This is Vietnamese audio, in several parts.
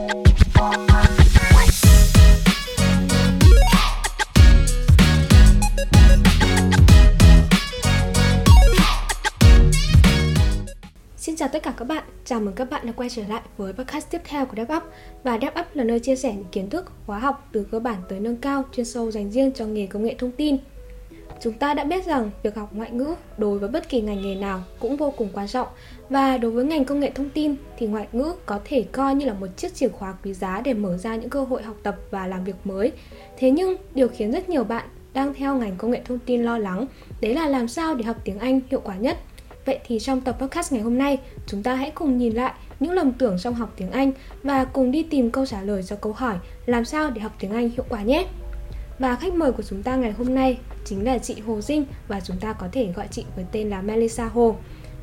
Xin chào tất cả các bạn, chào mừng các bạn đã quay trở lại với podcast tiếp theo của DevUp. Và DevUp là nơi chia sẻ những kiến thức, khóa học từ cơ bản tới nâng cao, chuyên sâu dành riêng cho nghề công nghệ thông tin. Chúng ta đã biết rằng việc học ngoại ngữ đối với bất kỳ ngành nghề nào cũng vô cùng quan trọng. Và đối với ngành công nghệ thông tin thì ngoại ngữ có thể coi như là một chiếc chìa khóa quý giá để mở ra những cơ hội học tập và làm việc mới. Thế nhưng điều khiến rất nhiều bạn đang theo ngành công nghệ thông tin lo lắng đấy là làm sao để học tiếng Anh hiệu quả nhất. Vậy thì trong tập podcast ngày hôm nay, chúng ta hãy cùng nhìn lại những lầm tưởng trong học tiếng Anh và cùng đi tìm câu trả lời cho câu hỏi làm sao để học tiếng Anh hiệu quả nhé. Và khách mời của chúng ta ngày hôm nay chính là chị Hồ Dinh, và chúng ta có thể gọi chị với tên là Melissa Hồ.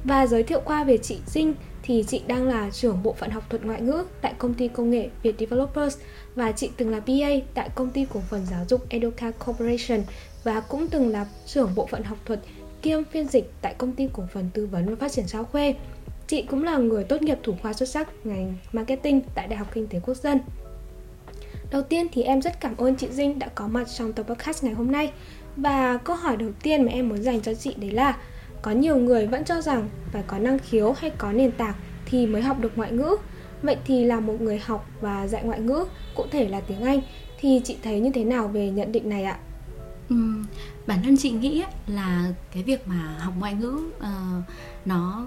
Và giới thiệu qua về chị Dinh thì chị đang là trưởng bộ phận học thuật ngoại ngữ tại công ty công nghệ Viet Developers, và chị từng là PA tại công ty cổ phần giáo dục Educa Corporation và cũng từng là trưởng bộ phận học thuật kiêm phiên dịch tại công ty cổ phần tư vấn và phát triển Sao Khuê. Chị cũng là người tốt nghiệp thủ khoa xuất sắc ngành marketing tại Đại học Kinh tế Quốc dân. Đầu tiên thì em rất cảm ơn chị Dinh đã có mặt trong tập podcast ngày hôm nay. Và câu hỏi đầu tiên mà em muốn dành cho chị đấy là có nhiều người vẫn cho rằng phải có năng khiếu hay có nền tảng thì mới học được ngoại ngữ. Vậy thì là một người học và dạy ngoại ngữ, cụ thể là tiếng Anh, thì chị thấy như thế nào về nhận định này ạ? Bản thân chị nghĩ là cái việc mà học ngoại ngữ, nó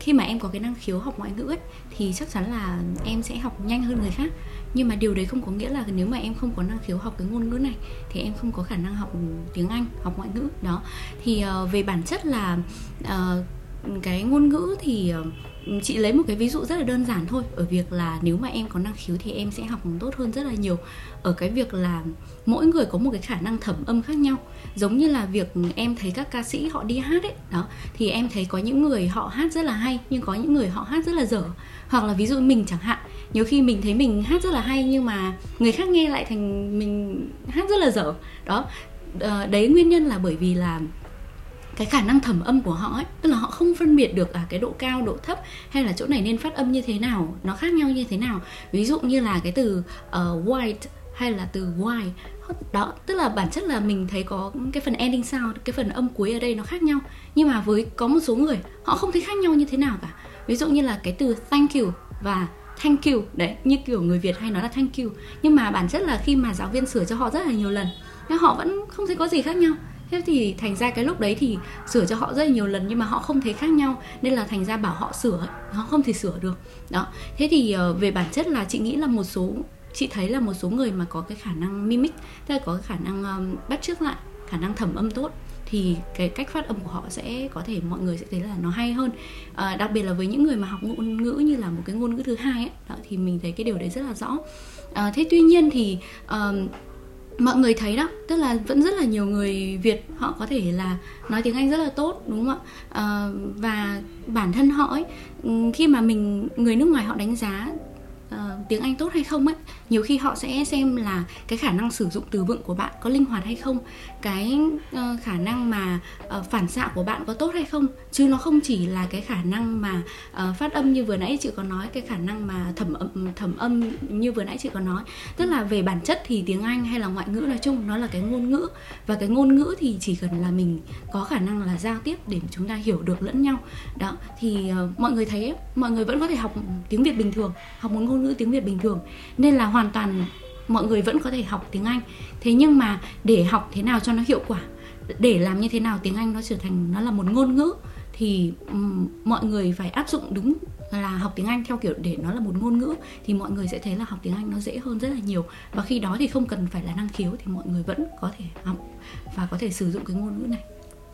khi mà em có cái năng khiếu học ngoại ngữ ấy, thì chắc chắn là em sẽ học nhanh hơn người khác. Nhưng mà điều đấy không có nghĩa là nếu mà em không có năng khiếu học cái ngôn ngữ này thì em không có khả năng học tiếng Anh, học ngoại ngữ đó. Thì về bản chất là cái ngôn ngữ thì chị lấy một cái ví dụ rất là đơn giản thôi, ở việc là nếu mà em có năng khiếu thì em sẽ học tốt hơn rất là nhiều, ở cái việc là mỗi người có một cái khả năng thẩm âm khác nhau. Giống như là việc em thấy các ca sĩ họ đi hát ấy đó, thì em thấy có những người họ hát rất là hay nhưng có những người họ hát rất là dở. Hoặc là ví dụ mình chẳng hạn, nhiều khi mình thấy mình hát rất là hay nhưng mà người khác nghe lại thành mình hát rất là dở đó. Đấy nguyên nhân là bởi vì là cái khả năng thẩm âm của họ ấy, tức là họ không phân biệt được cái độ cao, độ thấp, hay là chỗ này nên phát âm như thế nào, nó khác nhau như thế nào. Ví dụ như là cái từ white hay là từ wide đó, tức là bản chất là mình thấy có cái phần ending sound, cái phần âm cuối ở đây nó khác nhau. Nhưng mà với có một số người họ không thấy khác nhau như thế nào cả. Ví dụ như là cái từ thank you và thank you đấy, như kiểu người Việt hay nói là thank you, nhưng mà bản chất là khi mà giáo viên sửa cho họ rất là nhiều lần nhưng họ vẫn không thấy có gì khác nhau. Thế thì thành ra cái lúc đấy thì sửa cho họ rất là nhiều lần nhưng mà họ không thấy khác nhau, nên là thành ra bảo họ sửa họ không thể sửa được đó. Thế thì về bản chất là chị nghĩ là một số, chị thấy là một số người mà có cái khả năng mimic, tức là có cái khả năng bắt chước lại, khả năng thẩm âm tốt, thì cái cách phát âm của họ sẽ có thể mọi người sẽ thấy là nó hay hơn. Đặc biệt là với những người mà học ngôn ngữ như là một cái ngôn ngữ thứ hai ấy, đó, thì mình thấy cái điều đấy rất là rõ. Thế tuy nhiên thì mọi người thấy đó, tức là vẫn rất là nhiều người Việt họ có thể là nói tiếng Anh rất là tốt, đúng không ạ? Và bản thân họ ấy, khi mà mình người nước ngoài họ đánh giá tiếng Anh tốt hay không ấy, nhiều khi họ sẽ xem là cái khả năng sử dụng từ vựng của bạn có linh hoạt hay không, cái khả năng mà phản xạ của bạn có tốt hay không, chứ nó không chỉ là cái khả năng mà phát âm như vừa nãy chị có nói, cái khả năng mà thẩm âm như vừa nãy chị có nói. Tức là về bản chất thì tiếng Anh hay là ngoại ngữ nói chung nó là cái ngôn ngữ, và cái ngôn ngữ thì chỉ cần là mình có khả năng là giao tiếp để chúng ta hiểu được lẫn nhau đó. Thì mọi người thấy mọi người vẫn có thể học tiếng Việt bình thường, học một ngôn ngữ tiếng Việt bình thường, nên là hoàn toàn mọi người vẫn có thể học tiếng Anh. Thế nhưng mà để học thế nào cho nó hiệu quả, để làm như thế nào tiếng Anh nó trở thành, nó là một ngôn ngữ, thì mọi người phải áp dụng đúng là học tiếng Anh theo kiểu để nó là một ngôn ngữ, thì mọi người sẽ thấy là học tiếng Anh nó dễ hơn rất là nhiều. Và khi đó thì không cần phải là năng khiếu thì mọi người vẫn có thể học và có thể sử dụng cái ngôn ngữ này.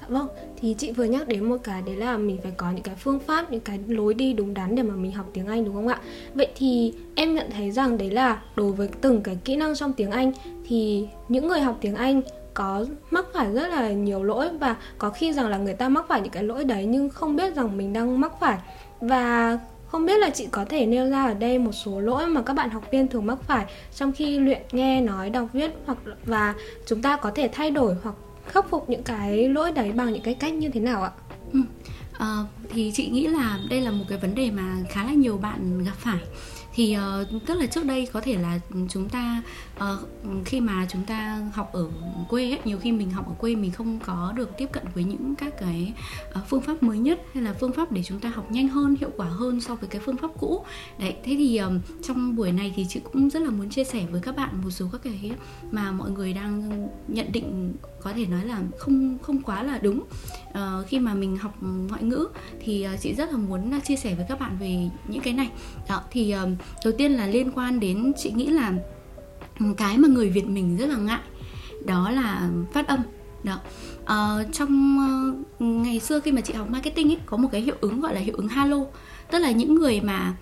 Vâng, thì chị vừa nhắc đến một cái đấy là mình phải có những cái phương pháp, những cái lối đi đúng đắn để mà mình học tiếng Anh, đúng không ạ? Vậy thì em nhận thấy rằng đấy là đối với từng cái kỹ năng trong tiếng Anh thì những người học tiếng Anh có mắc phải rất là nhiều lỗi, và có khi rằng là người ta mắc phải những cái lỗi đấy nhưng không biết rằng mình đang mắc phải. Và không biết là chị có thể nêu ra ở đây một số lỗi mà các bạn học viên thường mắc phải trong khi luyện nghe, nói, đọc, viết, hoặc và chúng ta có thể thay đổi hoặc khắc phục những cái lỗi đấy bằng những cái cách như thế nào ạ? Thì chị nghĩ là đây là một cái vấn đề mà khá là nhiều bạn gặp phải. Thì tức là trước đây có thể là chúng ta khi mà chúng ta học ở quê ấy, nhiều khi mình học ở quê mình không có được tiếp cận với những các cái phương pháp mới nhất hay là phương pháp để chúng ta học nhanh hơn, hiệu quả hơn so với cái phương pháp cũ. Đấy, thế thì trong buổi này thì chị cũng rất là muốn chia sẻ với các bạn một số các cái mà mọi người đang nhận định có thể nói là không quá là đúng khi mà mình học ngoại ngữ. Thì chị rất là muốn chia sẻ với các bạn về những cái này. Đó, thì đầu tiên là liên quan đến, chị nghĩ là cái mà người Việt mình rất là ngại, đó là phát âm. Đó. Trong ngày xưa khi mà chị học marketing ấy, có một cái hiệu ứng gọi là hiệu ứng halo. Tức là những người mà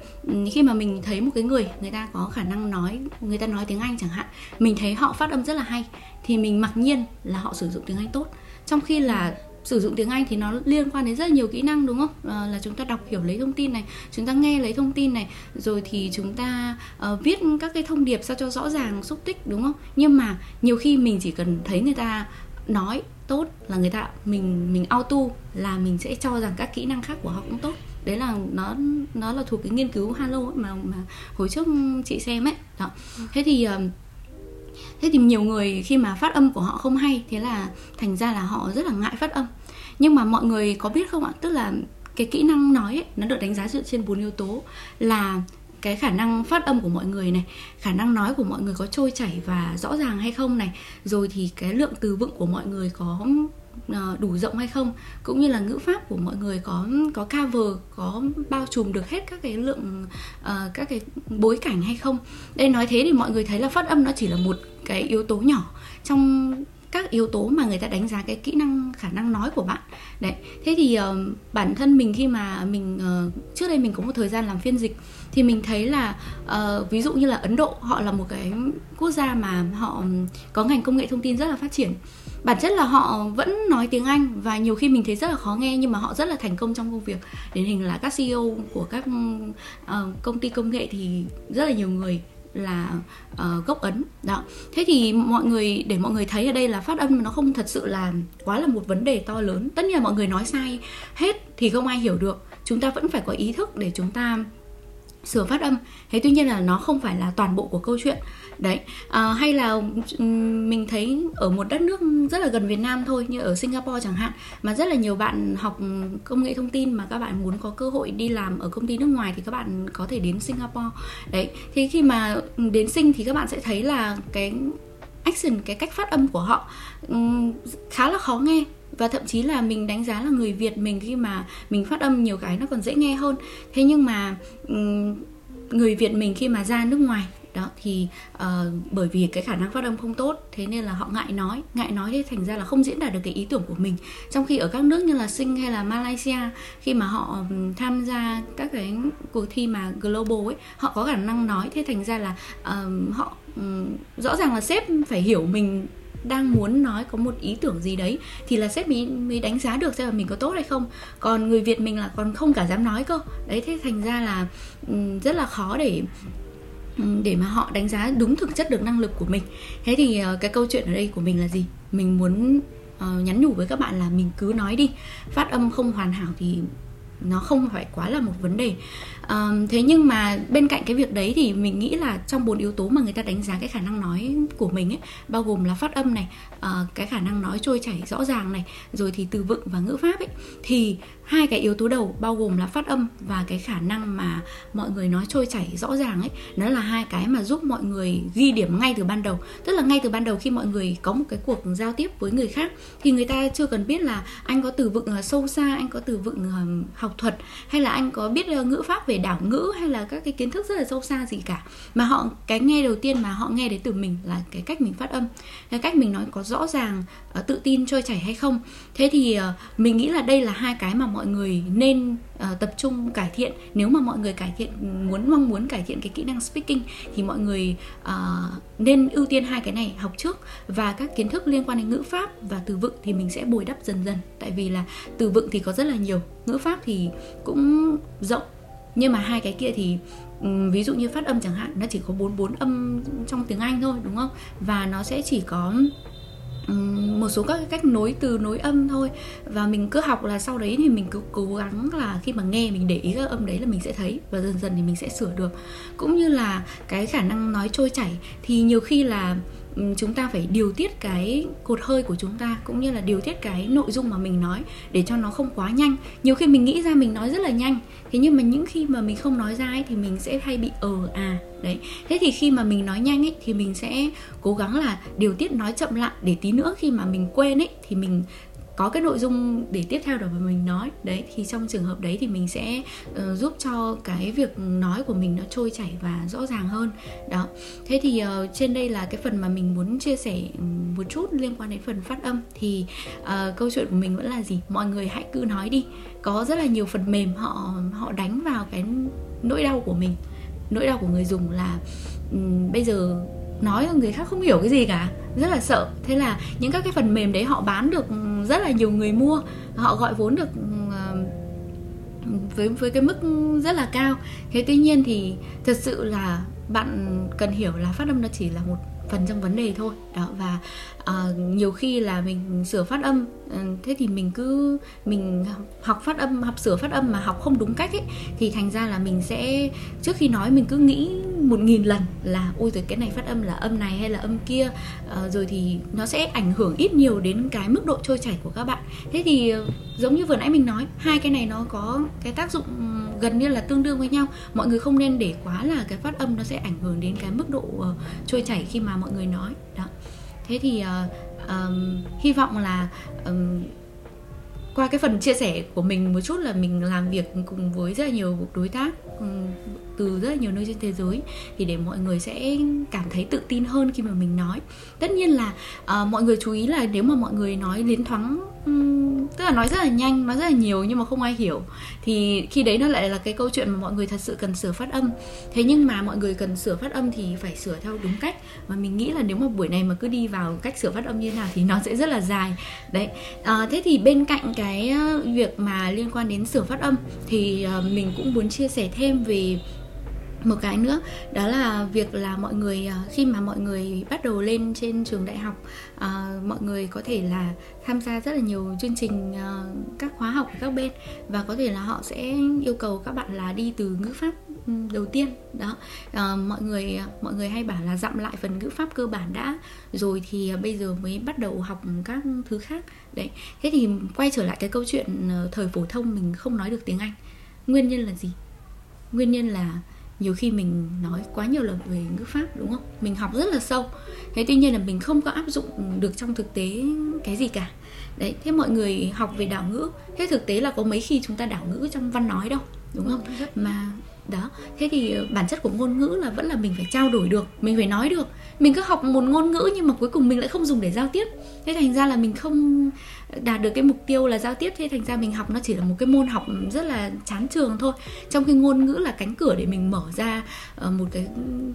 khi mà mình thấy một cái người ta có khả năng nói, người ta nói tiếng Anh chẳng hạn, mình thấy họ phát âm rất là hay thì mình mặc nhiên là họ sử dụng tiếng Anh tốt. Trong khi là sử dụng tiếng Anh thì nó liên quan đến rất là nhiều kỹ năng, đúng không? Là chúng ta đọc hiểu lấy thông tin này, chúng ta nghe lấy thông tin này, rồi thì chúng ta viết các cái thông điệp sao cho rõ ràng, xúc tích, đúng không? Nhưng mà nhiều khi mình chỉ cần thấy người ta nói tốt là người ta mình auto là mình sẽ cho rằng các kỹ năng khác của họ cũng tốt. Đấy là nó là thuộc cái nghiên cứu halo ấy mà hồi trước chị xem ấy. Đó. Thế thì nhiều người khi mà phát âm của họ không hay, thế là thành ra là họ rất là ngại phát âm. Nhưng mà mọi người có biết không ạ? Tức là cái kỹ năng nói ấy, nó được đánh giá dựa trên 4 yếu tố là cái khả năng phát âm của mọi người này, khả năng nói của mọi người có trôi chảy và rõ ràng hay không này, rồi thì cái lượng từ vựng của mọi người có đủ rộng hay không, cũng như là ngữ pháp của mọi người có cover, có bao trùm được hết các cái lượng các cái bối cảnh hay không. Đây, nói thế thì mọi người thấy là phát âm nó chỉ là một cái yếu tố nhỏ trong các yếu tố mà người ta đánh giá cái kỹ năng, khả năng nói của bạn. Đấy, thế thì bản thân mình khi mà mình trước đây mình có một thời gian làm phiên dịch thì mình thấy là ví dụ như là Ấn Độ, họ là một cái quốc gia mà họ có ngành công nghệ thông tin rất là phát triển. Bản chất là họ vẫn nói tiếng Anh và nhiều khi mình thấy rất là khó nghe, nhưng mà họ rất là thành công trong công việc. Điển hình là các CEO của các công ty công nghệ thì rất là nhiều người là gốc Ấn. Đó. Thế thì mọi người thấy ở đây là phát âm nó không thật sự là quá là một vấn đề to lớn. Tất nhiên là mọi người nói sai hết thì không ai hiểu được. Chúng ta vẫn phải có ý thức để chúng ta sửa phát âm. Thế tuy nhiên là nó không phải là toàn bộ của câu chuyện. Đấy, hay là mình thấy ở một đất nước rất là gần Việt Nam thôi, như ở Singapore chẳng hạn, mà rất là nhiều bạn học công nghệ thông tin mà các bạn muốn có cơ hội đi làm ở công ty nước ngoài thì các bạn có thể đến Singapore. Đấy, thì khi mà đến Sing thì các bạn sẽ thấy là cái action, cái cách phát âm của họ khá là khó nghe. Và thậm chí là mình đánh giá là người Việt mình khi mà mình phát âm nhiều cái nó còn dễ nghe hơn. Thế nhưng mà người Việt mình khi mà ra nước ngoài đó thì bởi vì cái khả năng phát âm không tốt, thế nên là họ ngại nói, thế thành ra là không diễn đạt được cái ý tưởng của mình. Trong khi ở các nước như là Sing hay là Malaysia, khi mà họ tham gia các cái cuộc thi mà global ấy, họ có khả năng nói, thế thành ra là họ rõ ràng là sếp phải hiểu mình đang muốn nói có một ý tưởng gì đấy thì là sếp mới đánh giá được xem là mình có tốt hay không. Còn người Việt mình là còn không cả dám nói cơ. Đấy, thế thành ra là rất là khó để mà họ đánh giá đúng thực chất được năng lực của mình. Thế thì cái câu chuyện ở đây của mình là gì? Mình muốn nhắn nhủ với các bạn là mình cứ nói đi. Phát âm không hoàn hảo thì nó không phải quá là một vấn đề. Thế nhưng mà bên cạnh cái việc đấy thì mình nghĩ là trong 4 yếu tố mà người ta đánh giá cái khả năng nói của mình ấy, bao gồm là phát âm này, cái khả năng nói trôi chảy rõ ràng này, rồi thì từ vựng và ngữ pháp ấy, thì hai cái yếu tố đầu bao gồm là phát âm và cái khả năng mà mọi người nói trôi chảy rõ ràng ấy, nó là hai cái mà giúp mọi người ghi điểm ngay từ ban đầu. Tức là ngay từ ban đầu khi mọi người có một cái cuộc giao tiếp với người khác thì người ta chưa cần biết là anh có từ vựng sâu xa, anh có từ vựng học thuật, hay là anh có biết ngữ pháp về đảo ngữ, hay là các cái kiến thức rất là sâu xa gì cả. Mà họ, cái nghe đầu tiên mà họ nghe đến từ mình là cái cách mình phát âm, cái cách mình nói có rõ ràng, tự tin, trôi chảy hay không. Thế thì mình nghĩ là đây là hai cái mà mọi người nên tập trung cải thiện. Nếu mà mọi người mong muốn cải thiện cái kỹ năng speaking thì mọi người nên ưu tiên hai cái này học trước, và các kiến thức liên quan đến ngữ pháp và từ vựng thì mình sẽ bồi đắp dần dần. Tại vì là từ vựng thì có rất là nhiều, ngữ pháp thì cũng rộng, nhưng mà hai cái kia thì ví dụ như phát âm chẳng hạn, nó chỉ có 4 âm trong tiếng Anh thôi, đúng không? Và nó sẽ chỉ có một số các cách nối từ, nối âm thôi. Và mình cứ học là sau đấy thì mình cứ cố gắng là khi mà nghe mình để ý các âm đấy là mình sẽ thấy, và dần dần thì mình sẽ sửa được. Cũng như là cái khả năng nói trôi chảy thì nhiều khi là chúng ta phải điều tiết cái cột hơi của chúng ta, cũng như là điều tiết cái nội dung mà mình nói để cho nó không quá nhanh. Nhiều khi mình nghĩ ra mình nói rất là nhanh, thế nhưng mà những khi mà mình không nói ra ấy, thì mình sẽ hay bị đấy. Thế thì khi mà mình nói nhanh ấy, thì mình sẽ cố gắng là điều tiết nói chậm lại, để tí nữa khi mà mình quên ấy thì mình có cái nội dung để tiếp theo để mà mình nói. Đấy, thì trong trường hợp đấy thì mình sẽ giúp cho cái việc nói của mình nó trôi chảy và rõ ràng hơn. Đó. Thế thì trên đây là cái phần mà mình muốn chia sẻ một chút liên quan đến phần phát âm. Thì câu chuyện của mình vẫn là gì? Mọi người hãy cứ nói đi. Có rất là nhiều phần mềm họ đánh vào cái nỗi đau của mình, nỗi đau của người dùng là bây giờ nói người khác không hiểu cái gì cả, rất là sợ. Thế là những các cái phần mềm đấy họ bán được rất là nhiều người mua, họ gọi vốn được với cái mức rất là cao. Thế tuy nhiên thì thật sự là bạn cần hiểu là phát âm nó chỉ là một phần trong vấn đề thôi. Đó, và nhiều khi là mình sửa phát âm, thế thì mình học phát âm, học sửa phát âm mà học không đúng cách ấy, thì thành ra là mình sẽ trước khi nói mình cứ nghĩ 1.000 lần là ôi rồi cái này phát âm là âm này hay là âm kia, rồi thì nó sẽ ảnh hưởng ít nhiều đến cái mức độ trôi chảy của các bạn. Thế thì giống như vừa nãy mình nói, hai cái này nó có cái tác dụng gần như là tương đương với nhau. Mọi người không nên để quá là cái phát âm nó sẽ ảnh hưởng đến cái mức độ trôi chảy khi mà mọi người nói. Đó. Thế thì hy vọng là qua cái phần chia sẻ của mình một chút, là mình làm việc cùng với rất là nhiều đối tác từ rất là nhiều nơi trên thế giới, thì để mọi người sẽ cảm thấy tự tin hơn khi mà mình nói. Tất nhiên là mọi người chú ý là nếu mà mọi người nói liến thoáng, tức là nói rất là nhanh, nói rất là nhiều nhưng mà không ai hiểu, thì khi đấy nó lại là cái câu chuyện mà mọi người thật sự cần sửa phát âm. Thế nhưng mà mọi người cần sửa phát âm thì phải sửa theo đúng cách. Và mình nghĩ là nếu mà buổi này mà cứ đi vào cách sửa phát âm như thế nào thì nó sẽ rất là dài. Đấy. Thế thì bên cạnh cái việc mà liên quan đến sửa phát âm thì mình cũng muốn chia sẻ thêm về một cái nữa, đó là việc là mọi người khi mà mọi người bắt đầu lên trên trường đại học, mọi người có thể là tham gia rất là nhiều chương trình, các khóa học của các bên, và có thể là họ sẽ yêu cầu các bạn là đi từ ngữ pháp đầu tiên. Đó, mọi người hay bảo là dặm lại phần ngữ pháp cơ bản đã, rồi thì bây giờ mới bắt đầu học các thứ khác. Đấy, thế thì quay trở lại cái câu chuyện thời phổ thông mình không nói được tiếng Anh, nguyên nhân là gì? Nguyên nhân là nhiều khi mình nói quá nhiều lần về ngữ pháp, đúng không? Mình học rất là sâu, thế tuy nhiên là mình không có áp dụng được trong thực tế cái gì cả. Đấy, thế mọi người học về đảo ngữ, thế thực tế là có mấy khi chúng ta đảo ngữ trong văn nói đâu, đúng không? Mà đó, thế thì bản chất của ngôn ngữ là vẫn là mình phải trao đổi được, mình phải nói được. Mình cứ học một ngôn ngữ nhưng mà cuối cùng mình lại không dùng để giao tiếp, thế thành ra là mình không đạt được cái mục tiêu là giao tiếp. Thế thành ra mình học nó chỉ là một cái môn học rất là chán trường thôi, trong khi ngôn ngữ là cánh cửa để mình mở ra một cái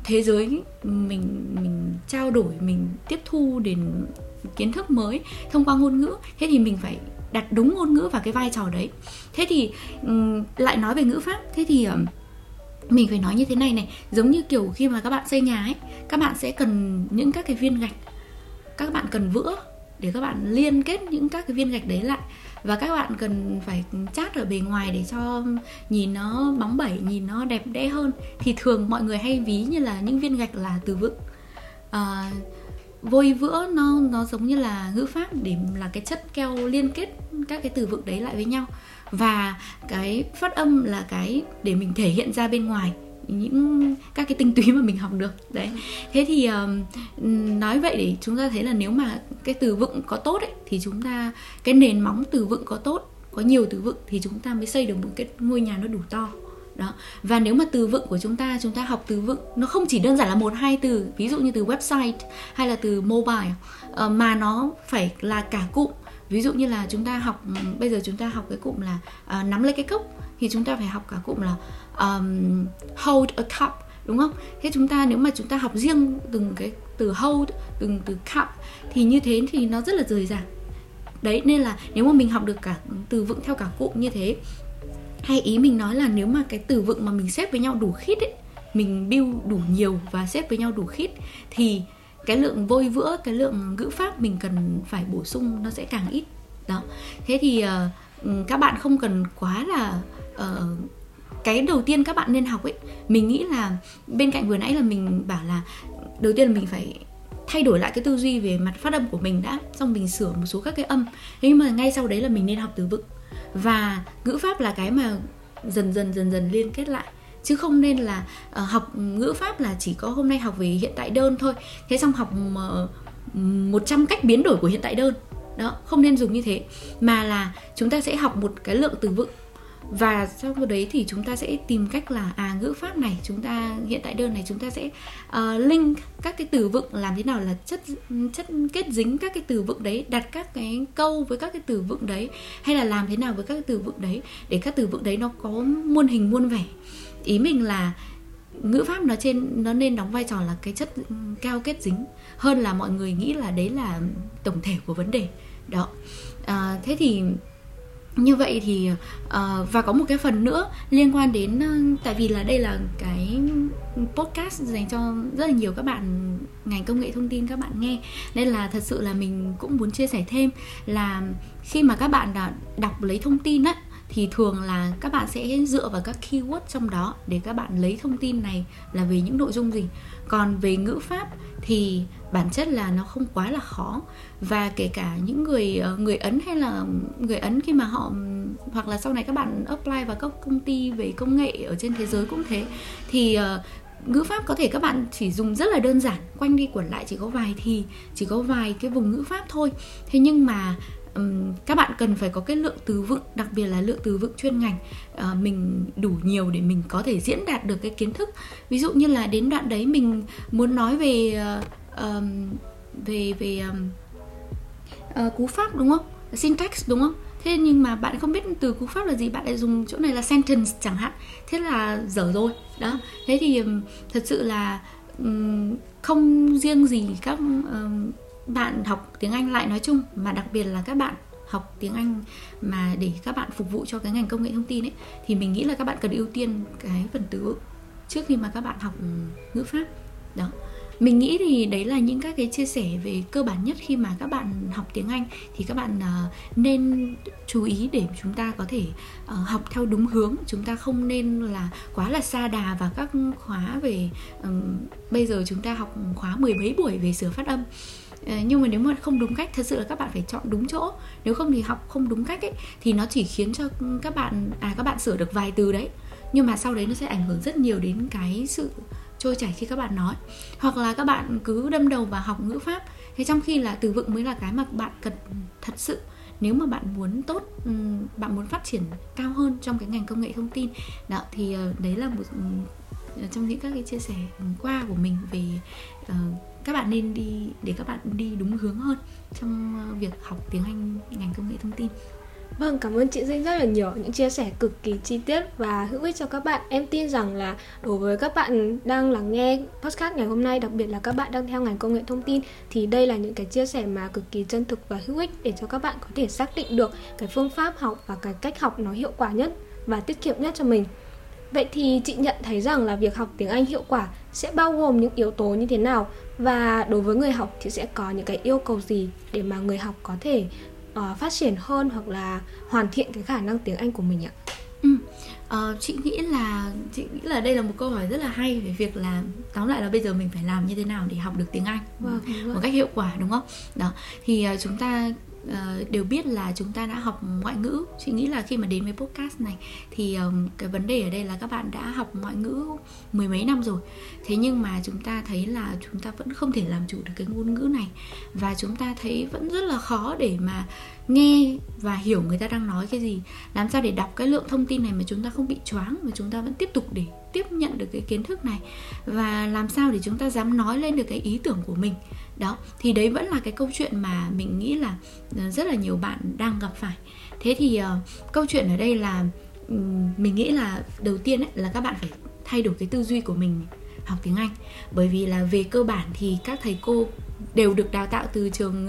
thế giới mình trao đổi, mình tiếp thu đến kiến thức mới thông qua ngôn ngữ. Thế thì mình phải đặt đúng ngôn ngữ vào cái vai trò đấy. Thế thì lại nói về ngữ pháp, thế thì mình phải nói như thế này này, giống như kiểu khi mà các bạn xây nhà ấy, các bạn sẽ cần những các cái viên gạch, các bạn cần vữa để các bạn liên kết những các cái viên gạch đấy lại, và các bạn cần phải chát ở bề ngoài để cho nhìn nó bóng bẩy, nhìn nó đẹp đẽ hơn. Thì thường mọi người hay ví như là những viên gạch là từ vựng, vôi vữa nó giống như là ngữ pháp, để là cái chất keo liên kết các cái từ vựng đấy lại với nhau. Và cái phát âm là cái để mình thể hiện ra bên ngoài những các cái tinh túy mà mình học được. Đấy. Thế thì nói vậy để chúng ta thấy là nếu mà cái từ vựng có tốt ấy, thì chúng ta cái nền móng từ vựng có tốt, có nhiều từ vựng thì chúng ta mới xây được một cái ngôi nhà nó đủ to. Đó. Và nếu mà từ vựng của chúng ta học từ vựng nó không chỉ đơn giản là một hai từ, ví dụ như từ website hay là từ mobile, mà nó phải là cả cụm. Ví dụ như là chúng ta học, bây giờ chúng ta học cái cụm là nắm lấy cái cốc, thì chúng ta phải học cả cụm là hold a cup, đúng không? Thế chúng ta nếu mà chúng ta học riêng từng cái từ hold, từng từ cup thì như thế thì nó rất là rời rạc. Đấy, nên là nếu mà mình học được cả từ vựng theo cả cụm như thế, hay ý mình nói là nếu mà cái từ vựng mà mình xếp với nhau đủ khít ấy, mình build đủ nhiều và xếp với nhau đủ khít, thì cái lượng vôi vữa, cái lượng ngữ pháp mình cần phải bổ sung nó sẽ càng ít. Đó. Thế thì các bạn không cần quá là cái đầu tiên các bạn nên học ấy, mình nghĩ là bên cạnh vừa nãy là mình bảo là đầu tiên là mình phải thay đổi lại cái tư duy về mặt phát âm của mình đã, xong mình sửa một số các cái âm. Thế nhưng mà ngay sau đấy là mình nên học từ vựng. Và ngữ pháp là cái mà dần dần liên kết lại, chứ không nên là học ngữ pháp là chỉ có hôm nay học về hiện tại đơn thôi, thế xong học 100 cách biến đổi của hiện tại đơn. Đó, không nên dùng như thế, mà là chúng ta sẽ học một cái lượng từ vựng. Và sau đấy thì chúng ta sẽ tìm cách là ngữ pháp này, chúng ta hiện tại đơn này, chúng ta sẽ link các cái từ vựng, làm thế nào là chất kết dính các cái từ vựng đấy, đặt các cái câu với các cái từ vựng đấy, hay là làm thế nào với các cái từ vựng đấy để các từ vựng đấy nó có muôn hình muôn vẻ. Ý mình là ngữ pháp nó nên đóng vai trò là cái chất cao kết dính hơn là mọi người nghĩ là đấy là tổng thể của vấn đề. Đó. Thế thì như vậy thì và có một cái phần nữa liên quan đến, tại vì là đây là cái podcast dành cho rất là nhiều các bạn ngành công nghệ thông tin các bạn nghe, nên là thật sự là mình cũng muốn chia sẻ thêm là khi mà các bạn đã đọc lấy thông tin á, thì thường là các bạn sẽ dựa vào các keyword trong đó để các bạn lấy thông tin này là về những nội dung gì. Còn về ngữ pháp thì bản chất là nó không quá là khó, và kể cả những người Ấn hay là người Ấn khi mà họ, hoặc là sau này các bạn apply vào các công ty về công nghệ ở trên thế giới cũng thế, thì ngữ pháp có thể các bạn chỉ dùng rất là đơn giản, quanh đi quẩn lại chỉ có vài cái vùng ngữ pháp thôi. Thế nhưng mà các bạn cần phải có cái lượng từ vựng, đặc biệt là lượng từ vựng chuyên ngành mình đủ nhiều để mình có thể diễn đạt được cái kiến thức. Ví dụ như là đến đoạn đấy mình muốn nói về cú pháp, đúng không? Syntax, đúng không? Thế nhưng mà bạn không biết từ cú pháp là gì, bạn lại dùng chỗ này là sentence chẳng hạn, thế là dở rồi. Đó. Thế thì thật sự là không riêng gì các bạn học tiếng Anh lại nói chung, mà đặc biệt là các bạn học tiếng Anh mà để các bạn phục vụ cho cái ngành công nghệ thông tin ấy, thì mình nghĩ là các bạn cần ưu tiên cái phần từ vựng trước khi mà các bạn học ngữ pháp. Đó. Mình nghĩ thì đấy là những các cái chia sẻ về cơ bản nhất khi mà các bạn học tiếng Anh, thì các bạn nên chú ý để chúng ta có thể học theo đúng hướng. Chúng ta không nên là quá là sa đà vào các khóa về bây giờ chúng ta học khóa mười mấy buổi về sửa phát âm. Nhưng mà nếu mà không đúng cách, thật sự là các bạn phải chọn đúng chỗ. Nếu không thì học không đúng cách ấy, thì nó chỉ khiến cho các bạn các bạn sửa được vài từ đấy, nhưng mà sau đấy nó sẽ ảnh hưởng rất nhiều đến cái sự trôi chảy khi các bạn nói. Hoặc là các bạn cứ đâm đầu vào học ngữ pháp, thế trong khi là từ vựng mới là cái mà bạn cần thật sự. Nếu mà bạn muốn tốt, bạn muốn phát triển cao hơn trong cái ngành công nghệ thông tin. Đó, thì đấy là một trong những các cái chia sẻ qua của mình về các bạn nên đi, để các bạn đi đúng hướng hơn trong việc học tiếng Anh ngành công nghệ thông tin. Vâng, cảm ơn chị Dinh rất là nhiều, những chia sẻ cực kỳ chi tiết và hữu ích cho các bạn. Em tin rằng là đối với các bạn đang lắng nghe podcast ngày hôm nay, đặc biệt là các bạn đang theo ngành công nghệ thông tin, thì đây là những cái chia sẻ mà cực kỳ chân thực và hữu ích để cho các bạn có thể xác định được cái phương pháp học và cái cách học nó hiệu quả nhất và tiết kiệm nhất cho mình. Vậy thì chị nhận thấy rằng là việc học tiếng Anh hiệu quả sẽ bao gồm những yếu tố như thế nào, và đối với người học thì sẽ có những cái yêu cầu gì để mà người học có thể phát triển hơn hoặc là hoàn thiện cái khả năng tiếng Anh của mình ạ? Chị nghĩ là đây là một câu hỏi rất là hay về việc là, tóm lại là bây giờ mình phải làm như thế nào để học được tiếng Anh một cách hiệu quả, đúng không? Đó, thì chúng ta đều biết là chúng ta đã học ngoại ngữ. Chị nghĩ là khi mà đến với podcast này thì cái vấn đề ở đây là các bạn đã học ngoại ngữ mười mấy năm rồi, thế nhưng mà chúng ta thấy là chúng ta vẫn không thể làm chủ được cái ngôn ngữ này, và chúng ta thấy vẫn rất là khó để mà nghe và hiểu người ta đang nói cái gì. Làm sao để đọc cái lượng thông tin này mà chúng ta không bị choáng, mà chúng ta vẫn tiếp tục để tiếp nhận được cái kiến thức này, và làm sao để chúng ta dám nói lên được cái ý tưởng của mình. Đó, thì đấy vẫn là cái câu chuyện mà mình nghĩ là rất là nhiều bạn đang gặp phải. Thế thì câu chuyện ở đây là mình nghĩ là đầu tiên ấy, là các bạn phải thay đổi cái tư duy của mình học tiếng Anh. Bởi vì là về cơ bản thì các thầy cô đều được đào tạo từ trường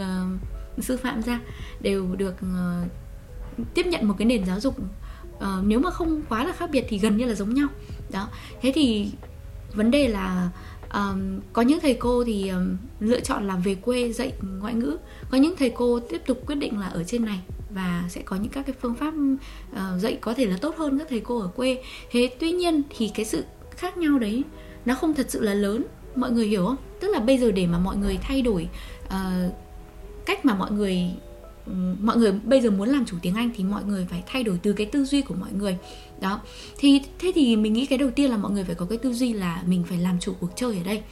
sư phạm ra, đều được tiếp nhận một cái nền giáo dục nếu mà không quá là khác biệt thì gần như là giống nhau. Đó, thế thì vấn đề là Có những thầy cô thì lựa chọn làm về quê dạy ngoại ngữ. Có những thầy cô tiếp tục quyết định là ở trên này và sẽ có những các cái phương pháp dạy có thể là tốt hơn các thầy cô ở quê. Thế tuy nhiên thì cái sự khác nhau đấy nó không thật sự là lớn. Mọi người hiểu không? Tức là bây giờ để mà mọi người thay đổi cách mà mọi người bây giờ muốn làm chủ tiếng Anh thì mọi người phải thay đổi từ cái tư duy của mọi người. Đó. Thì thế thì mình nghĩ cái đầu tiên là mọi người phải có cái tư duy là mình phải làm chủ cuộc chơi ở đây.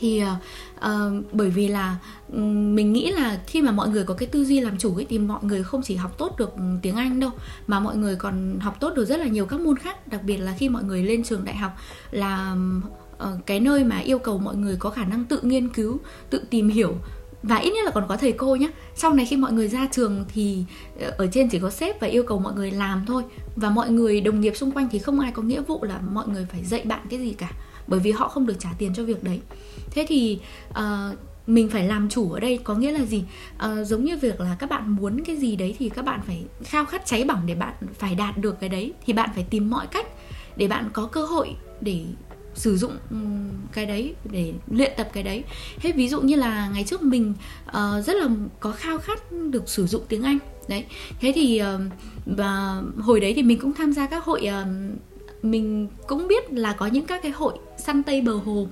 Thì bởi vì là mình nghĩ là khi mà mọi người có cái tư duy làm chủ ấy, thì mọi người không chỉ học tốt được tiếng Anh đâu, mà mọi người còn học tốt được rất là nhiều các môn khác. Đặc biệt là khi mọi người lên trường đại học là cái nơi mà yêu cầu mọi người có khả năng tự nghiên cứu, tự tìm hiểu, và ít nhất là còn có thầy cô nhé. Sau này khi mọi người ra trường thì ở trên chỉ có sếp và yêu cầu mọi người làm thôi, và mọi người đồng nghiệp xung quanh thì không ai có nghĩa vụ là mọi người phải dạy bạn cái gì cả, bởi vì họ không được trả tiền cho việc đấy. Thế thì mình phải làm chủ ở đây có nghĩa là gì? Giống như việc là các bạn muốn cái gì đấy thì các bạn phải khao khát cháy bỏng để bạn phải đạt được cái đấy, thì bạn phải tìm mọi cách để bạn có cơ hội để sử dụng cái đấy, để luyện tập cái đấy. Thế ví dụ như là ngày trước mình rất là có khao khát được sử dụng tiếng Anh đấy. Thế thì và hồi đấy thì mình cũng tham gia các hội, mình cũng biết là có những các cái hội săn tây bờ hồ,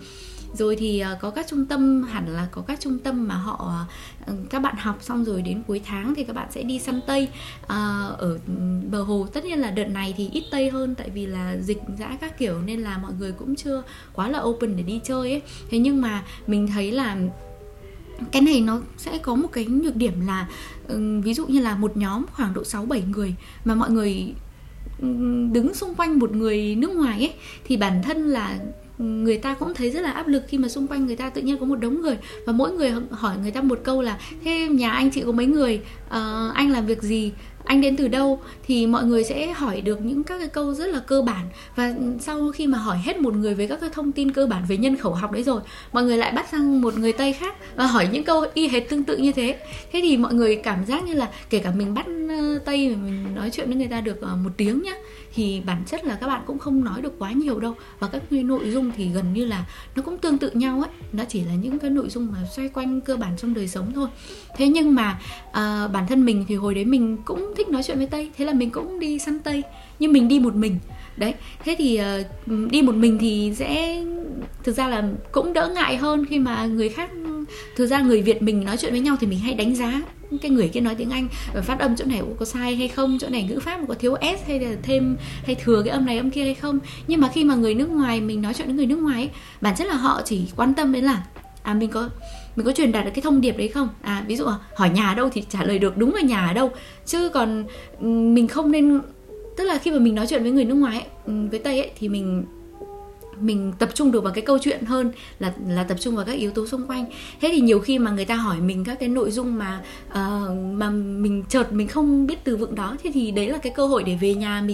rồi thì có các trung tâm, hẳn là có các trung tâm mà họ các bạn học xong rồi đến cuối tháng thì các bạn sẽ đi săn tây ở bờ hồ. Tất nhiên là đợt này thì ít tây hơn tại vì là dịch dã các kiểu nên là mọi người cũng chưa quá là open để đi chơi ấy. Thế nhưng mà mình thấy là cái này nó sẽ có một cái nhược điểm là ví dụ như là một nhóm khoảng độ 6-7 người mà mọi người đứng xung quanh một người nước ngoài ấy, thì bản thân là người ta cũng thấy rất là áp lực khi mà xung quanh người ta tự nhiên có một đống người và mỗi người hỏi người ta một câu là thế nhà anh chị có mấy người, anh làm việc gì, anh đến từ đâu, thì mọi người sẽ hỏi được những các cái câu rất là cơ bản. Và sau khi mà hỏi hết một người với các cái thông tin cơ bản về nhân khẩu học đấy rồi, mọi người lại bắt sang một người Tây khác và hỏi những câu y hệt tương tự như thế. Thế thì mọi người cảm giác như là kể cả mình bắt Tây mình nói chuyện với người ta được một tiếng nhá, thì bản chất là các bạn cũng không nói được quá nhiều đâu, và các cái nội dung thì gần như là nó cũng tương tự nhau ấy, nó chỉ là những cái nội dung mà xoay quanh cơ bản trong đời sống thôi. Thế nhưng mà bản thân mình thì hồi đấy mình cũng thích nói chuyện với Tây, thế là mình cũng đi săn Tây, nhưng mình đi một mình đấy. Thế thì đi một mình thì sẽ thực ra là cũng đỡ ngại hơn khi mà người khác. Thực ra người Việt mình nói chuyện với nhau thì mình hay đánh giá cái người kia nói tiếng Anh phát âm chỗ này có sai hay không, chỗ này ngữ pháp có thiếu s hay là thêm hay thừa cái âm này âm kia hay không. Nhưng mà khi mà người nước ngoài, mình nói chuyện với người nước ngoài ấy, bản chất là họ chỉ quan tâm đến là mình có truyền đạt được cái thông điệp đấy không. Ví dụ hỏi nhà ở đâu thì trả lời được đúng là nhà ở đâu, chứ còn mình không nên, tức là khi mà mình nói chuyện với người nước ngoài ấy, với Tây ấy, thì mình tập trung được vào cái câu chuyện hơn là tập trung vào các yếu tố xung quanh. Thế thì nhiều khi mà người ta hỏi mình các cái nội dung mà mình chợt mình không biết từ vựng đó, thế thì đấy là cái cơ hội để về nhà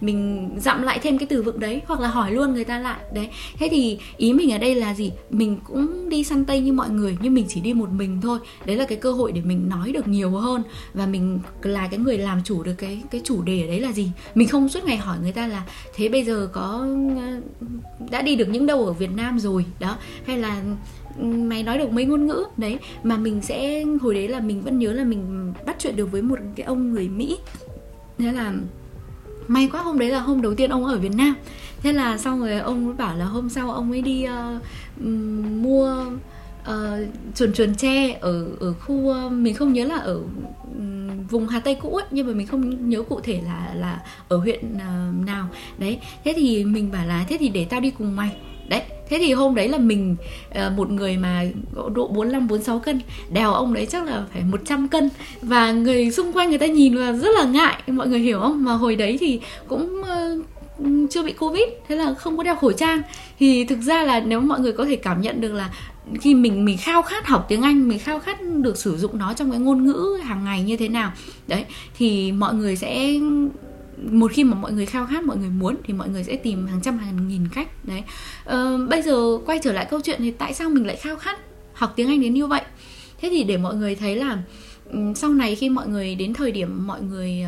mình dặm lại thêm cái từ vựng đấy, hoặc là hỏi luôn người ta lại đấy. Thế thì ý mình ở đây là gì? Mình cũng đi săn Tây như mọi người nhưng mình chỉ đi một mình thôi. Đấy là cái cơ hội để mình nói được nhiều hơn và mình là cái người làm chủ được cái chủ đề ở đấy là gì. Mình không suốt ngày hỏi người ta là thế bây giờ đã đi được những đâu ở Việt Nam rồi đó, hay là mày nói được mấy ngôn ngữ đấy. Mà mình sẽ, hồi đấy là mình vẫn nhớ là mình bắt chuyện được với một cái ông người Mỹ. Thế là may quá, hôm đấy là hôm đầu tiên ông ở Việt Nam. Thế là xong rồi ông bảo là hôm sau ông ấy đi mua chuồn tre ở khu, mình không nhớ là ở vùng Hà Tây cũ ấy, nhưng mà mình không nhớ cụ thể là ở huyện nào đấy. Thế thì mình bảo là thế thì để tao đi cùng mày đấy. Thế thì hôm đấy là mình một người mà độ 45-46 cân, đèo ông đấy chắc là phải 100 cân, và người xung quanh người ta nhìn là rất là ngại, mọi người hiểu không? Mà hồi đấy thì cũng chưa bị Covid, thế là không có đeo khẩu trang. Thì thực ra là nếu mọi người có thể cảm nhận được là khi mình khao khát học tiếng Anh, mình khao khát được sử dụng nó trong cái ngôn ngữ hàng ngày như thế nào đấy, thì mọi người sẽ, một khi mà mọi người khao khát, mọi người muốn thì mọi người sẽ tìm hàng trăm hàng nghìn cách đấy. Bây giờ quay trở lại câu chuyện thì tại sao mình lại khao khát học tiếng Anh đến như vậy? Thế thì để mọi người thấy là sau này khi mọi người đến thời điểm mọi người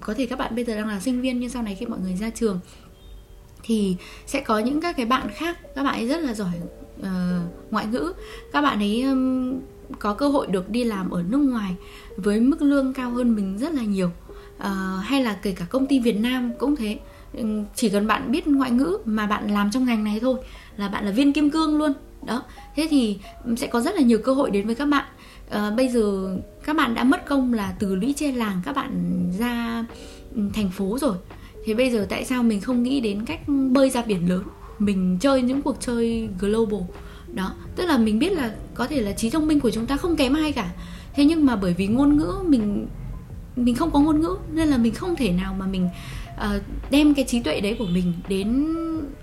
có thể các bạn bây giờ đang là sinh viên, nhưng sau này khi mọi người ra trường thì sẽ có những các cái bạn khác, các bạn ấy rất là giỏi ngoại ngữ, các bạn ấy có cơ hội được đi làm ở nước ngoài với mức lương cao hơn mình rất là nhiều, hay là kể cả công ty Việt Nam cũng thế, chỉ cần bạn biết ngoại ngữ mà bạn làm trong ngành này thôi là bạn là viên kim cương luôn đó. Thế thì sẽ có rất là nhiều cơ hội đến với các bạn. Bây giờ các bạn đã mất công là từ lũy trên làng các bạn ra thành phố rồi, thế bây giờ tại sao mình không nghĩ đến cách bơi ra biển lớn, mình chơi những cuộc chơi global đó, tức là mình biết là có thể là trí thông minh của chúng ta không kém ai cả, thế nhưng mà bởi vì ngôn ngữ mình không có ngôn ngữ nên là mình không thể nào mà mình đem cái trí tuệ đấy của mình đến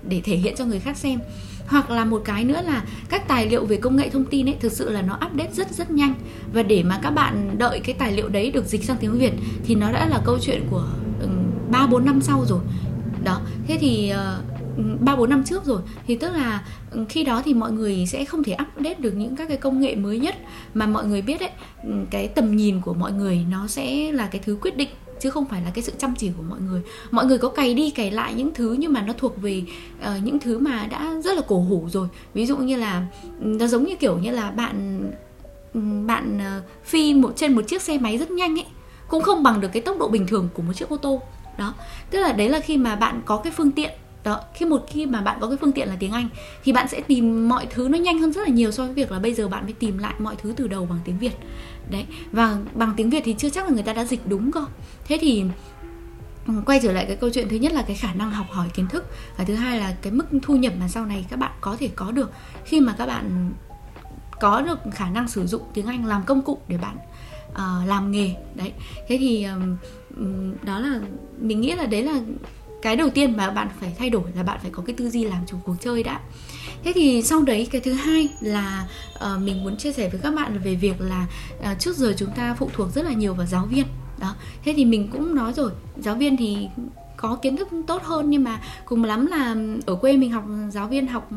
để thể hiện cho người khác xem. Hoặc là một cái nữa là các tài liệu về công nghệ thông tin ấy, thực sự là nó update rất nhanh, và để mà các bạn đợi cái tài liệu đấy được dịch sang tiếng Việt thì nó đã là câu chuyện của 3-4 năm sau rồi đó. Thế thì 3-4 năm trước rồi, thì tức là khi đó thì mọi người sẽ không thể update được những các cái công nghệ mới nhất mà mọi người biết ấy. Cái tầm nhìn của mọi người nó sẽ là cái thứ quyết định, chứ không phải là cái sự chăm chỉ của mọi người. Mọi người có cày đi cày lại những thứ nhưng mà nó thuộc về những thứ mà đã rất là cổ hủ rồi. Ví dụ như là nó giống như kiểu như là bạn phi trên một chiếc xe máy rất nhanh ấy, cũng không bằng được cái tốc độ bình thường của một chiếc ô tô đó. Tức là đấy là khi mà bạn có cái phương tiện đó, khi mà bạn có cái phương tiện là tiếng Anh thì bạn sẽ tìm mọi thứ nó nhanh hơn rất là nhiều so với việc là bây giờ bạn phải tìm lại mọi thứ từ đầu bằng tiếng Việt đấy, và bằng tiếng Việt thì chưa chắc là người ta đã dịch đúng cơ. Thế thì quay trở lại cái câu chuyện, thứ nhất là cái khả năng học hỏi kiến thức, và thứ hai là cái mức thu nhập mà sau này các bạn có thể có được khi mà các bạn có được khả năng sử dụng tiếng Anh làm công cụ để bạn làm nghề đấy. Thế thì đó là mình nghĩ là đấy là cái đầu tiên mà bạn phải thay đổi, là bạn phải có cái tư duy làm chủ cuộc chơi đã. Thế thì sau đấy cái thứ hai là mình muốn chia sẻ với các bạn về việc là trước giờ chúng ta phụ thuộc rất là nhiều vào giáo viên đó. Thế thì mình cũng nói rồi, giáo viên thì có kiến thức tốt hơn, nhưng mà cùng lắm là ở quê mình học giáo viên học